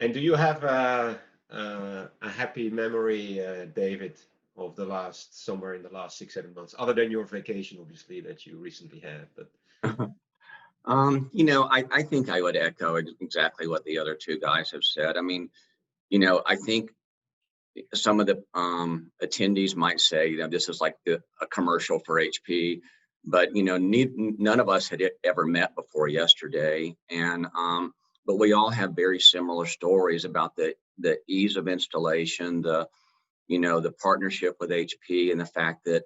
And do you have a, a, a happy memory, uh, David, of the last, somewhere in the last six, seven months, other than your vacation, obviously, that you recently had? But um, you know, I, I think I would echo exactly what the other two guys have said. I mean, you know, I think some of the um, attendees might say, you know, this is like the, a commercial for H P, but, you know, ne none of us had ever met before yesterday. And, um, but we all have very similar stories about the, the ease of installation, the, you know, the partnership with H P, and the fact that,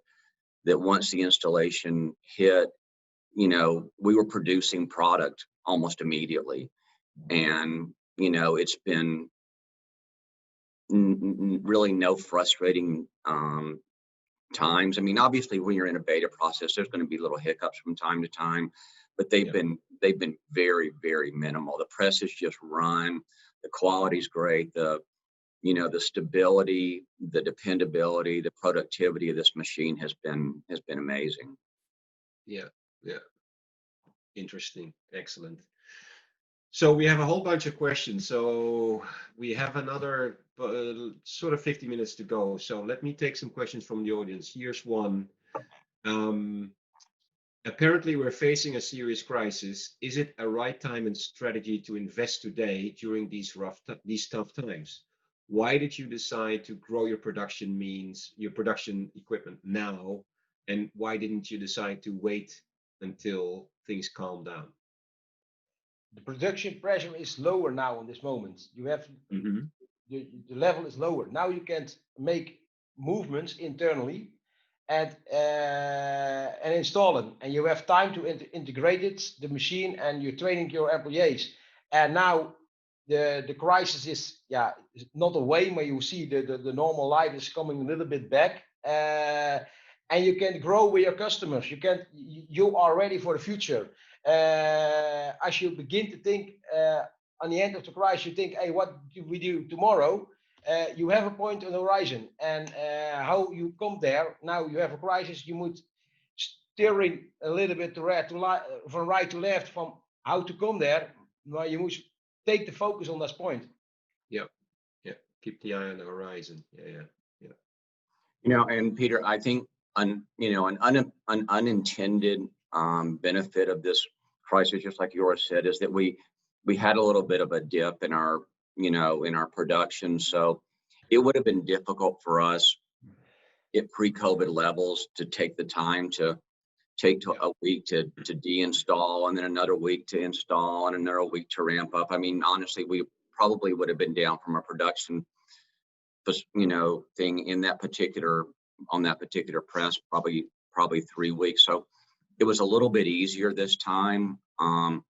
that once the installation hit, you know, we were producing product almost immediately. And, you know, it's been n really no frustrating um, times. I mean, obviously when you're in a beta process, there's going to be little hiccups from time to time, but they've yeah. been they've been very very minimal. The press is just run. The quality's great. The you know the stability, the dependability, the productivity of this machine has been has been amazing. Yeah, yeah. Interesting, excellent. So we have a whole bunch of questions. So we have another uh, sort of fifty minutes to go. So let me take some questions from the audience. Here's one. Um, Apparently, we're facing a serious crisis. Is it a right time and strategy to invest today during these rough, these tough times? Why did you decide to grow your production means, your production equipment now, and why didn't you decide to wait until things calm down. The production pressure is lower now in this moment. You have mm-hmm. the, the level is lower. Now you can't make movements internally and uh, and install them. And you have time to in- integrate it, the machine, and you're training your employees. And now the, the crisis is yeah not away, where you see the, the, the normal life is coming a little bit back. Uh, and you can grow with your customers. You can you are ready for the future. Uh, as you begin to think uh, on the end of the crisis, you think, hey, what do we do tomorrow? Uh, you have a point on the horizon, and uh, how you come there. Now you have a crisis, you must steering a little bit to right, to li- from right to left, from how to come there. Well, you must take the focus on that point. Yeah, yeah. Keep the eye on the horizon. Yeah, yeah, yeah. You know, and Peter, I think an you know an un an unintended um, benefit of this crisis, just like Joris said, is that we we had a little bit of a dip in our you know in our production, so it would have been difficult for us at pre-COVID levels to take the time to take to a week to to deinstall, and then another week to install, and another week to ramp up. I mean, honestly, we probably would have been down from a production you know thing in that particular on that particular press probably probably three weeks, so it was a little bit easier this time. Um,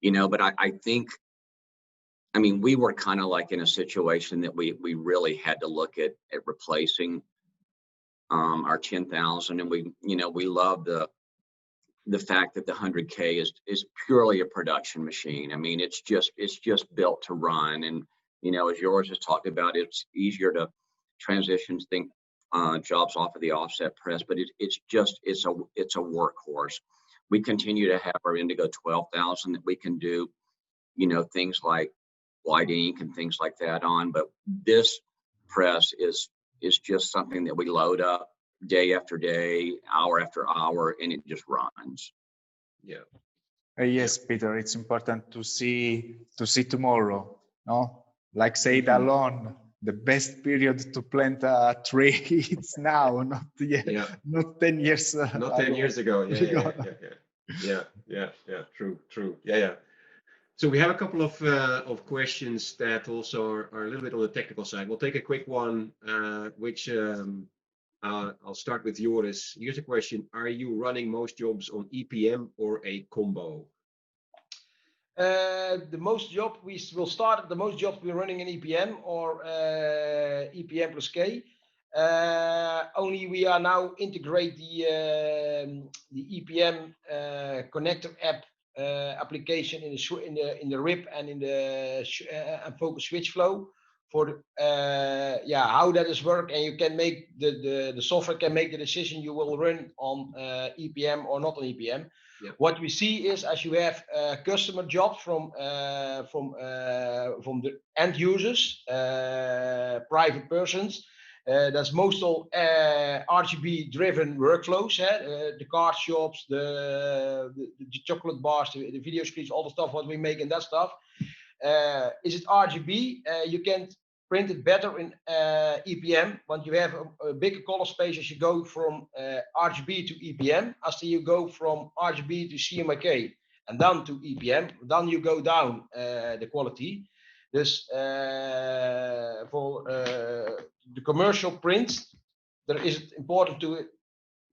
you know, but I, I think, I mean, we were kind of like in a situation that we we really had to look at at replacing um, our ten thousand, and we, you know, we love the the fact that the one hundred K is is purely a production machine. I mean, it's just it's just built to run, and you know, as Joris has talked about, it's easier to transition things. Uh, jobs off of the offset press, but it, it's just it's a it's a workhorse. We continue to have our Indigo twelve thousand that we can do, you know, things like white ink and things like that on. But this press is is just something that we load up day after day, hour after hour, and it just runs. Yeah. Uh, yes, Peter. It's important to see to see tomorrow. No, like say that alone. The best period to plant a tree is now, not yet, yeah. not ten years. Uh, not ten ago. years ago. Yeah, yeah, yeah, yeah, yeah, yeah, yeah. True, true. Yeah, yeah. So we have a couple of uh, of questions that also are, are a little bit on the technical side. We'll take a quick one, uh, which um, uh, I'll start with Joris. Here's a question: are you running most jobs on E P M or a combo? Uh, the most job we will start the most jobs we're running in E P M or uh, E P M plus K. Uh, only we are now integrate the um, the E P M uh, connector app uh, application in the sw- in the in the R I P and in the sh- uh, Focusswitch flow for the, uh, yeah how that is work, and you can make the, the the software can make the decision you will run on uh, E P M or not on E P M. Yep. What we see is, as you have uh, customer jobs from uh, from uh, from the end users, uh, private persons, uh, that's most all uh, R G B driven workflows. Eh? Uh, the card shops, the, the the chocolate bars, the, the video screens, all the stuff what we make and that stuff. Uh, is it R G B? Uh, you can print it better in uh, E P M, when you have a, a bigger color space as you go from uh, R G B to E P M, as you go from R G B to C M Y K, and then to E P M, then you go down uh, the quality. Dus uh, for uh, the commercial prints, there is important to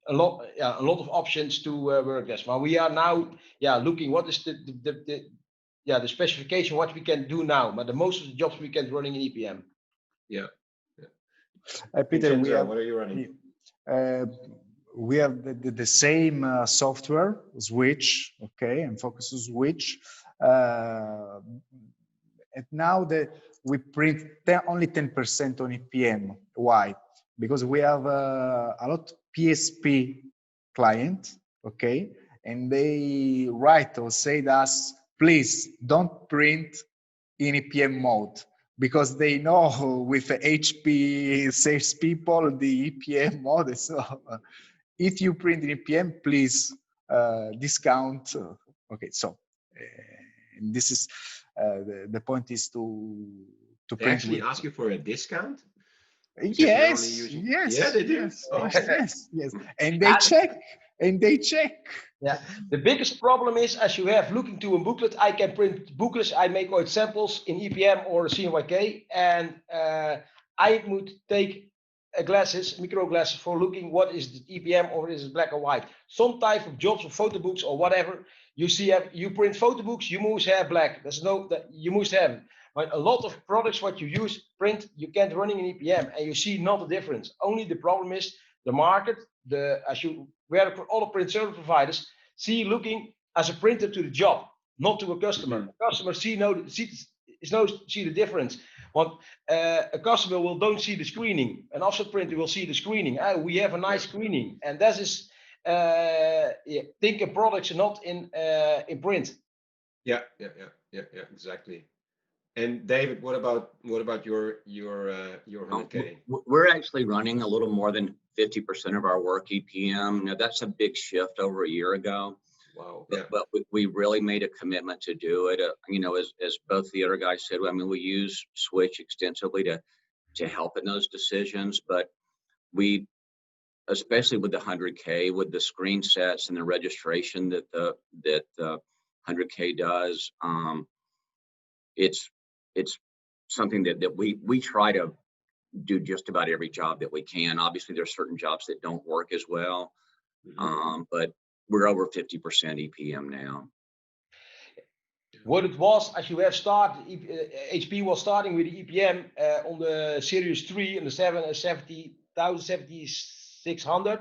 a lot, yeah, a lot of options to uh, work as. But we are now, yeah, looking what is the, the, the, the Yeah, the specification, what we can do now, but the most of the jobs we can running in E P M. Yeah. yeah. Uh, Peter, Ginger, we have, what are you running? Uh, we have the, the, the same uh, software, Switch, okay, and Focusswitch. Uh, and now the, we print ten, only ten percent on E P M. Why? Because we have uh, a lot of P S P client, okay, and they write or say to us, please don't print in E P M mode, because they know with H P salespeople the E P M mode. So uh, if you print in E P M, please uh, discount. Okay, so uh, this is uh, the, the point is to to they print. Actually, with, ask you for a discount. Yes, yes, yeah, they do. Yes, oh. yes, yes, and they and, check, and they check. Yeah, the biggest problem is, as you have looking to a booklet, I can print booklets, I make out samples in E P M or C M Y K, and uh, I would take a glasses, micro glasses for looking what is the E P M or is it black or white. Some type of jobs or photo books or whatever, you see, you print photo books, you must have black. There's no, that you must have. But a lot of products what you use, print, you can't running in E P M and you see not a difference. Only the problem is the market, the as you where all the print service providers see looking as a printer to the job, not to a customer. Mm-hmm. The customer see no see is no see the difference. But uh, a customer will don't see the screening. An offset printer will see the screening. Ah, we have a nice screening, and that is uh, yeah, think of products not in uh, in print. Yeah, yeah, yeah, yeah, yeah, exactly. And David, what about what about your your uh, your one hundred K? We're actually running a little more than fifty percent of our work E P M. Now that's a big shift over a year ago. Wow. But, yeah. but we, we really made a commitment to do it. Uh, you know, as as both the other guys said, I mean, we use Switch extensively to to help in those decisions, but we, especially with the one hundred K, with the screen sets and the registration that the that the one hundred K does, um, it's It's something that, that we, we try to do just about every job that we can. Obviously, there are certain jobs that don't work as well, mm-hmm. um, but we're over fifty percent E P M now. What it was, as you have started, H P was starting with the E P M uh, on the Series three and the seventy thousand, seventy-six hundred,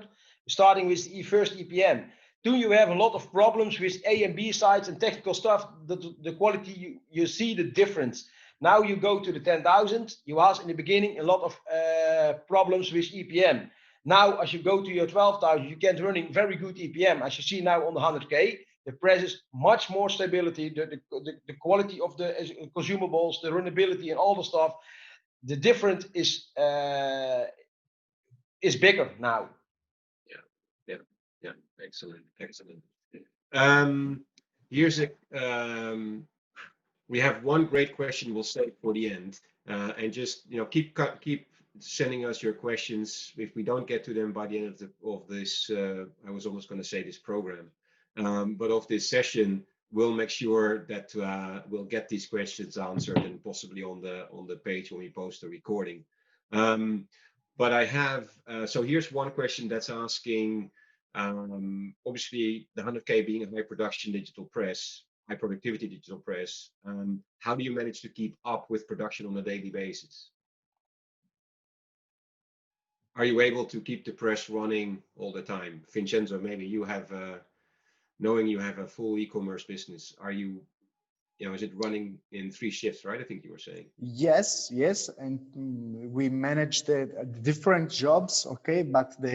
starting with the first E P M. Do you have a lot of problems with A and B sides and technical stuff? The, the quality, you, you see the difference. Now you go to the ten thousand, you ask in the beginning a lot of uh, problems with E P M. Now, as you go to your twelve thousand, you can running very good E P M. As you see now on the one hundred K, the press is much more stability, the, the, the, the quality of the consumables, the runnability and all the stuff. The difference is, uh, is bigger now. Yeah, yeah, yeah, excellent, excellent. Um, here's a... Um, We have one great question we'll save for the end, uh, and just you know keep keep sending us your questions. If we don't get to them by the end of the of this, uh, I was almost going to say this program, um, but of this session, we'll make sure that uh, we'll get these questions answered and possibly on the on the page when we post the recording. Um, but I have uh, so here's one question that's asking, um, obviously the one hundred K being a high production digital press. High productivity digital press. Um, how do you manage to keep up with production on a daily basis? Are you able to keep the press running all the time? Vincenzo, maybe you have, uh, knowing you have a full e-commerce business, are you, you know, is it running in three shifts, right? I think you were saying. Yes, yes, and we manage the different jobs, okay, but the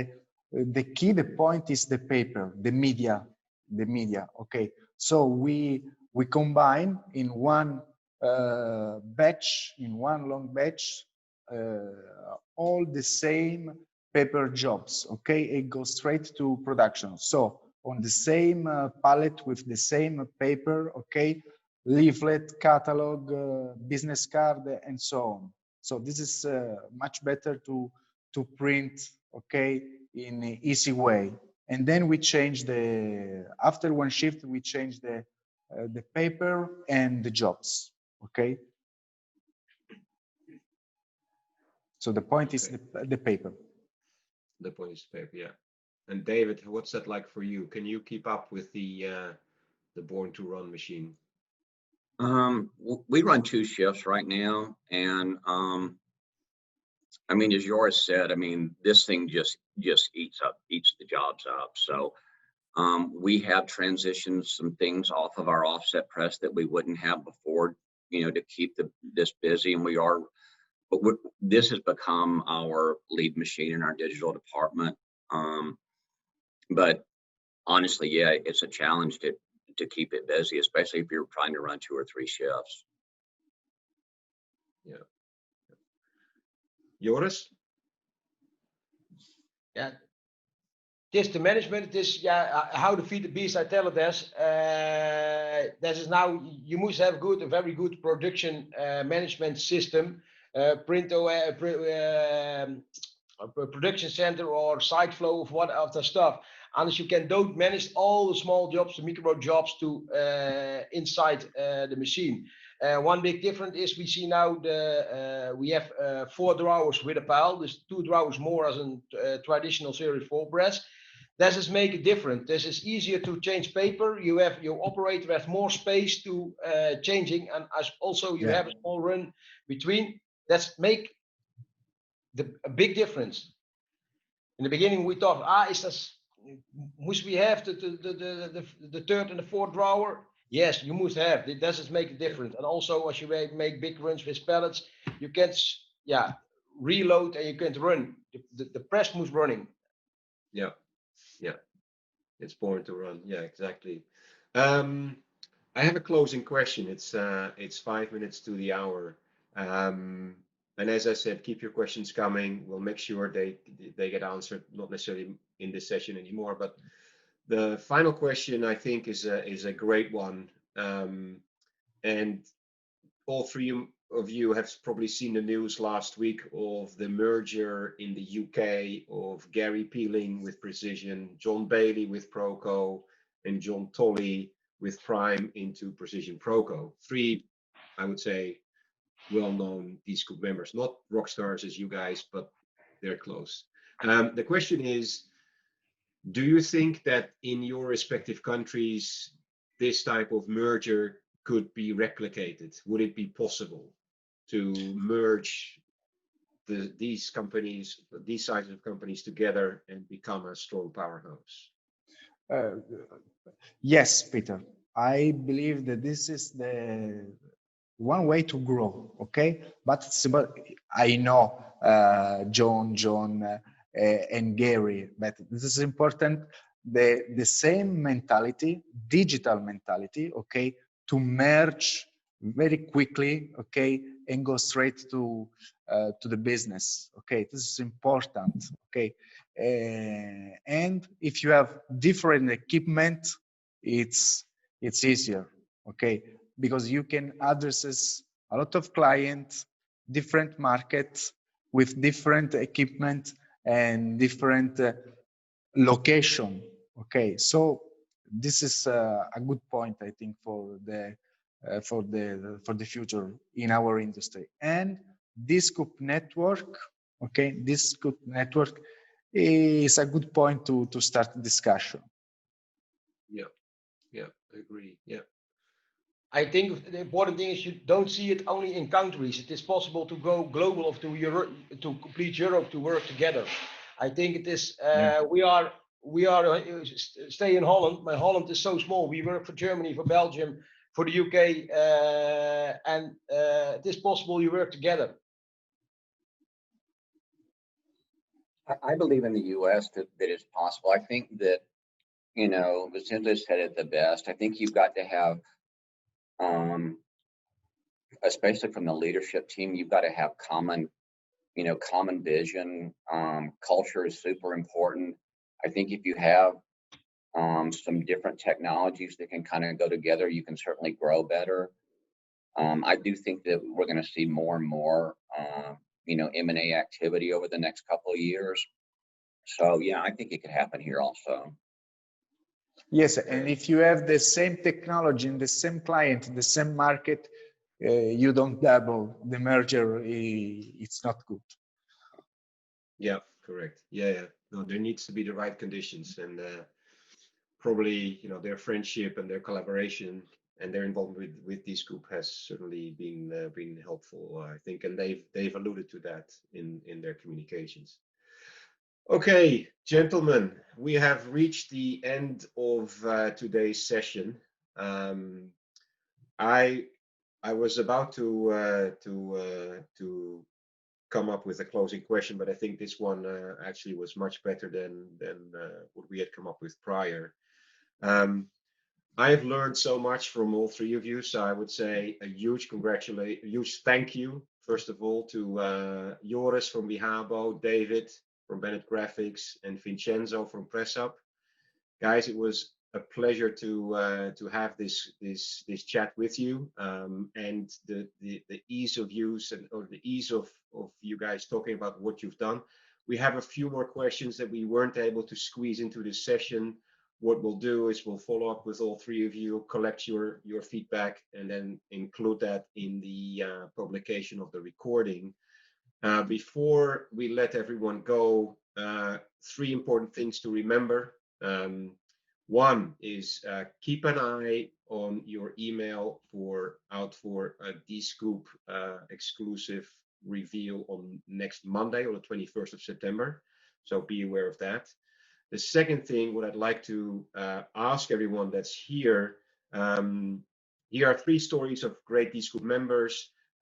the key, the point is the paper, the media, the media, okay. So we we combine in one uh, batch, in one long batch, uh, all the same paper jobs, okay? It goes straight to production. So on the same uh, palette with the same paper, okay? Leaflet, catalog, uh, business card, and so on. So this is uh, much better to, to print, okay, in an easy way. And then we change the, after one shift, we change the uh, the paper and the jobs, okay? So the point okay. is the, the paper. The point is the paper, yeah. And David, what's that like for you? Can you keep up with the, uh, the Born to Run machine? Um, we run two shifts right now. And um, I mean, as Joris said, I mean, this thing just just eats up, eats the jobs up. So um, we have transitioned some things off of our offset press that we wouldn't have before, you know, to keep the, this busy. And we are, but we're, this has become our lead machine in our digital department. Um, but honestly, yeah, it's a challenge to, to keep it busy, especially if you're trying to run two or three shifts. Yeah. Joris? Yeah, this the management. This yeah, how to feed the beast. I tell it this. Uh, this is now you must have good, a very good production uh, management system uh, print away, uh, print, um, a production center or side flow of what of the stuff, unless you can don't manage all the small jobs, the micro jobs to uh, inside uh, the machine. Uh, one big difference is we see now the uh, we have uh, four drawers with a pile. There's two drawers more as in uh, traditional series four press. This is make it different. This is easier to change paper. You have your operator has more space to uh, changing, and as also you yeah. have a small run between. That's make the a big difference. In the beginning we thought, ah, is this must we have the the the the, the, the third and the fourth drawer? Yes, you must have. It doesn't make a difference. And also, as you make big runs with pallets, you can yeah reload and you can run. The, the, the press moves running. Yeah, yeah, it's born to run. Yeah, exactly. Um, I have a closing question. It's uh, it's five minutes to the hour, um, and as I said, keep your questions coming. We'll make sure they they get answered. Not necessarily in this session anymore, but. The final question, I think, is a, is a great one, um, and all three of you have probably seen the news last week of the merger in the U K of Gary Peeling with Precision, John Bailey with Proco, and John Tolley with Prime into Precision Proco. Three, I would say, well-known Dscoop members, not rock stars as you guys, but they're close. Um, the question is, do you think that in your respective countries, this type of merger could be replicated? Would it be possible to merge the, these companies, these sizes of companies together and become a strong powerhouse? Uh, yes, Peter. I believe that this is the one way to grow, okay? But it's about, I know uh, John, John, uh, Uh, and Gary, but this is important, the the same mentality, digital mentality, okay, to merge very quickly, okay, and go straight to uh, to the business, okay. This is important, okay. Uh, and if you have different equipment, it's it's easier, okay, because you can address a lot of clients, different markets with different equipment and different uh, location, okay. So this is uh, a good point, I think, for the uh, for the for the future in our industry. And this Dscoop network, okay, this Dscoop network is a good point to to start discussion. Yeah, yeah, I agree. Yeah, I think the important thing is you don't see it only in countries. It is possible to go global or to Europe, to complete Europe, to work together. I think it is. Uh, yeah. We are we are uh, stay in Holland. But Holland is so small. We work for Germany, for Belgium, for the U K, uh, and uh, it is possible you work together. I believe in the U S that that is possible. I think that, you know, Vincenzo said it the best. I think you've got to have. Um, especially from the leadership team, you've got to have common, you know, common vision. Um, culture is super important. I think if you have um, some different technologies that can kind of go together, you can certainly grow better. Um, I do think that we're going to see more and more, uh, you know, M and A activity over the next couple of years. So, yeah, I think it could happen here also. Yes, and if you have the same technology and the same client, the same market, uh, you don't double the merger. It's not good. Yeah, correct. Yeah, yeah. No, there needs to be the right conditions, and uh, probably, you know, their friendship and their collaboration and their involvement with with Dscoop has certainly been uh, been helpful, I think, and they've they've alluded to that in in their communications. Okay, gentlemen, we have reached the end of uh, today's session. Um, I I was about to uh, to uh, to come up with a closing question, but I think this one uh, actually was much better than than uh, what we had come up with prior. Um, I have learned so much from all three of you, so I would say a huge congratulations, huge thank you first of all to uh, Joris from Wihabo, David from Bennett Graphics, and Vincenzo from PressUp. Guys, it was a pleasure to uh, to have this this this chat with you, um, and the, the the ease of use and or the ease of of you guys talking about what you've done. We have a few more questions that we weren't able to squeeze into this session. What we'll do is we'll follow up with all three of you, collect your your feedback, and then include that in the uh, publication of the recording. Uh, before we let everyone go, uh, three important things to remember. Um, One is uh, keep an eye on your email for out for a Dscoop uh, exclusive reveal on next Monday or the twenty-first of September. So be aware of that. The second thing, what I'd like to uh, ask everyone that's here, um, here are three stories of great Dscoop members.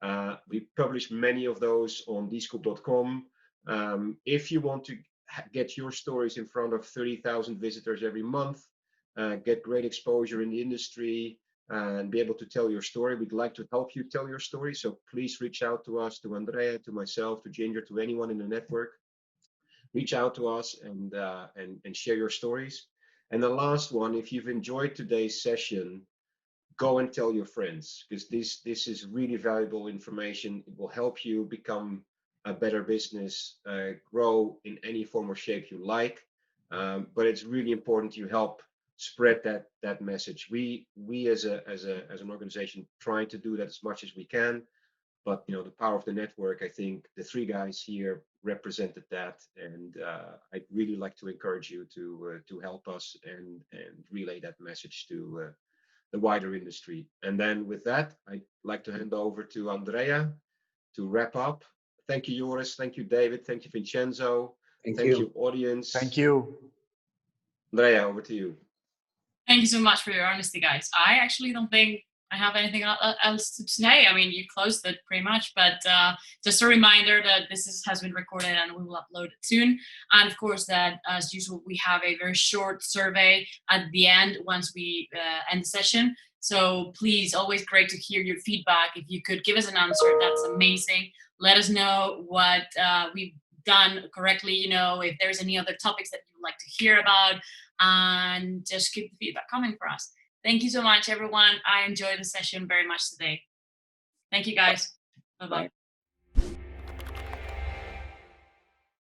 Uh, we publish many of those on dscoop dot com. Um, if you want to get your stories in front of thirty thousand visitors every month, Uh, get great exposure in the industry and be able to tell your story, we'd like to help you tell your story. So please reach out to us, to Andrea, to myself, to Ginger, to anyone in the network. Reach out to us and, uh, and, and share your stories. And the last one, if you've enjoyed today's session, go and tell your friends, because this, this is really valuable information. It will help you become a better business, uh, grow in any form or shape you like. Um, but it's really important you help spread that that message. We we as a as a as an organization trying to do that as much as we can, but you know, the power of the network, I think the three guys here represented that, and uh, I'd really like to encourage you to uh, to help us and and relay that message to uh, the wider industry. And then with that, I'd like to hand over to Andrea to wrap up. Thank you, Joris. Thank you, David. Thank you, Vincenzo. Thank, Thank you. you, audience. Thank you. Andrea, over to you. Thank you so much for your honesty, guys. I actually don't think I have anything else to say. I mean, you closed it pretty much, but uh, just a reminder that this is, has been recorded and we will upload it soon. And of course, that as usual, we have a very short survey at the end once we uh, end the session. So please, always great to hear your feedback. If you could give us an answer, that's amazing. Let us know what uh, we've done correctly, you know, if there's any other topics that you'd like to hear about, and just keep the feedback coming for us. Thank you so much, everyone. I enjoyed the session very much today. Thank you, guys. Bye-bye.